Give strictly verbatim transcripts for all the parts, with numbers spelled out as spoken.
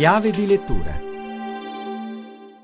Chiave di lettura.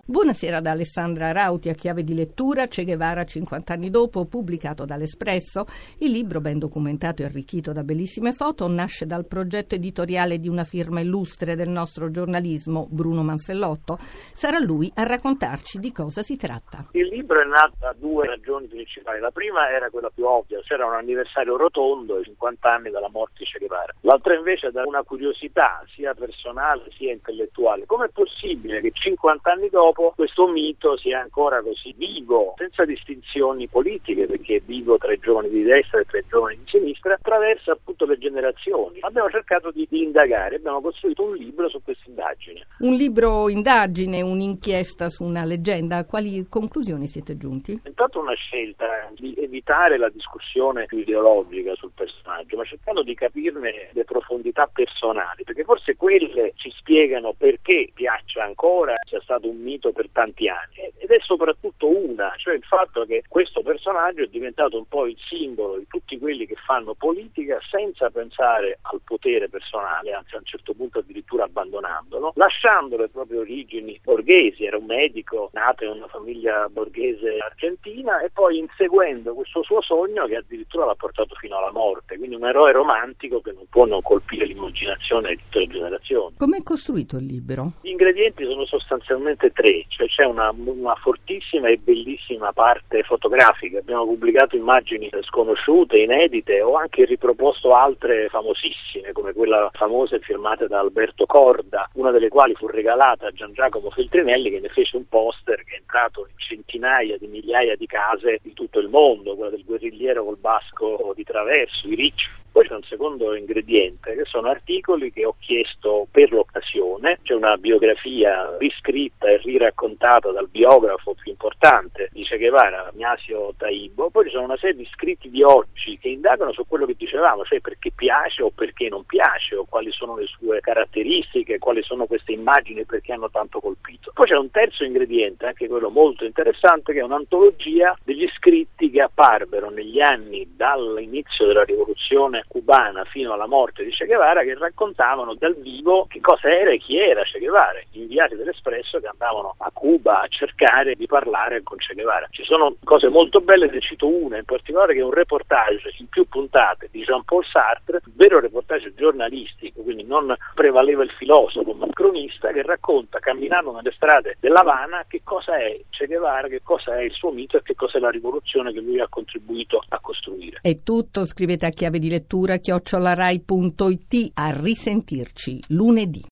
Buonasera da Alessandra Rauti a Chiave di lettura. Che Guevara cinquanta anni dopo, pubblicato dall'Espresso. Il libro, ben documentato e arricchito da bellissime foto, nasce dal progetto editoriale di una firma illustre del nostro giornalismo, Bruno Manfellotto. Sarà lui a raccontarci di cosa si tratta. Il libro è nato da due ragioni principali. La prima era quella più ovvia, c'era un anniversario rotondo, i cinquanta anni dalla morte di Che Guevara. L'altra invece da una curiosità sia personale sia intellettuale. Com'è possibile che cinquanta anni dopo questo mito sia ancora così vivo, senza distinzioni politiche, perché è vivo tra i giovani di destra e tra i giovani di sinistra, attraversa appunto le generazioni. Abbiamo cercato di, di indagare, abbiamo costruito un libro su questa indagine. Un libro indagine, un'inchiesta su una leggenda. A quali conclusioni siete giunti? Intanto una scelta di evitare la discussione più ideologica sul personaggio, ma cercando di capirne le profondità personali, perché forse quelle ci spiegano perché piaccia ancora, sia stato un mito per tanti anni, ed è soprattutto una, cioè il fatto che questo personaggio è diventato un po' il simbolo di tutti quelli che fanno politica senza pensare al potere personale, anzi a un certo punto addirittura abbandonandolo, lasciando le proprie origini borghesi. Era un medico nato in una famiglia borghese argentina e poi inseguendo questo suo sogno che addirittura l'ha portato fino alla morte, quindi un eroe romantico che non può non colpire l'immaginazione di tutte le generazioni. Come è costruito il libro? Gli ingredienti sono sostanzialmente tre. Cioè c'è una, una fortissima e bellissima parte fotografica. Abbiamo pubblicato immagini sconosciute, inedite, o anche riproposto altre famosissime, come quella famosa firmata da Alberto Corda, una delle quali fu regalata a Gian Giacomo Feltrinelli, che ne fece un poster che è entrato in centinaia di migliaia di case di tutto il mondo, quella del guerrigliero col basco di traverso, i ricci. Poi c'è un secondo ingrediente, che sono articoli che ho chiesto per l'occasione. C'è una biografia riscritta e riraccontata dal biografo più importante di Che Guevara, Ignacio Taibo. Poi ci sono una serie di scritti di oggi che indagano su quello che dicevamo, cioè perché piace o perché non piace, o quali sono le sue caratteristiche, quali sono queste immagini, perché hanno tanto colpito. Poi c'è un terzo ingrediente, anche quello molto interessante, che è un'antologia degli scritti che apparvero negli anni dall'inizio della rivoluzione cubana fino alla morte di Che Guevara, che raccontavano dal vivo che cosa era e chi era Che Guevara, gli inviati dell'Espresso che andavano a Cuba a cercare di parlare con Che Guevara. Ci sono cose molto belle, ne cito una in particolare, che è un reportage in più puntate di Jean-Paul Sartre, vero reportage giornalistico, quindi non prevaleva il filosofo ma il cronista, che racconta camminando nelle strade dell'Havana che cosa è Che Guevara, che cosa è il suo mito e che cosa è la rivoluzione che lui ha contribuito a costruire. È tutto, scrivete a Chiave di lettura chiocciola rai punto it. A risentirci lunedì.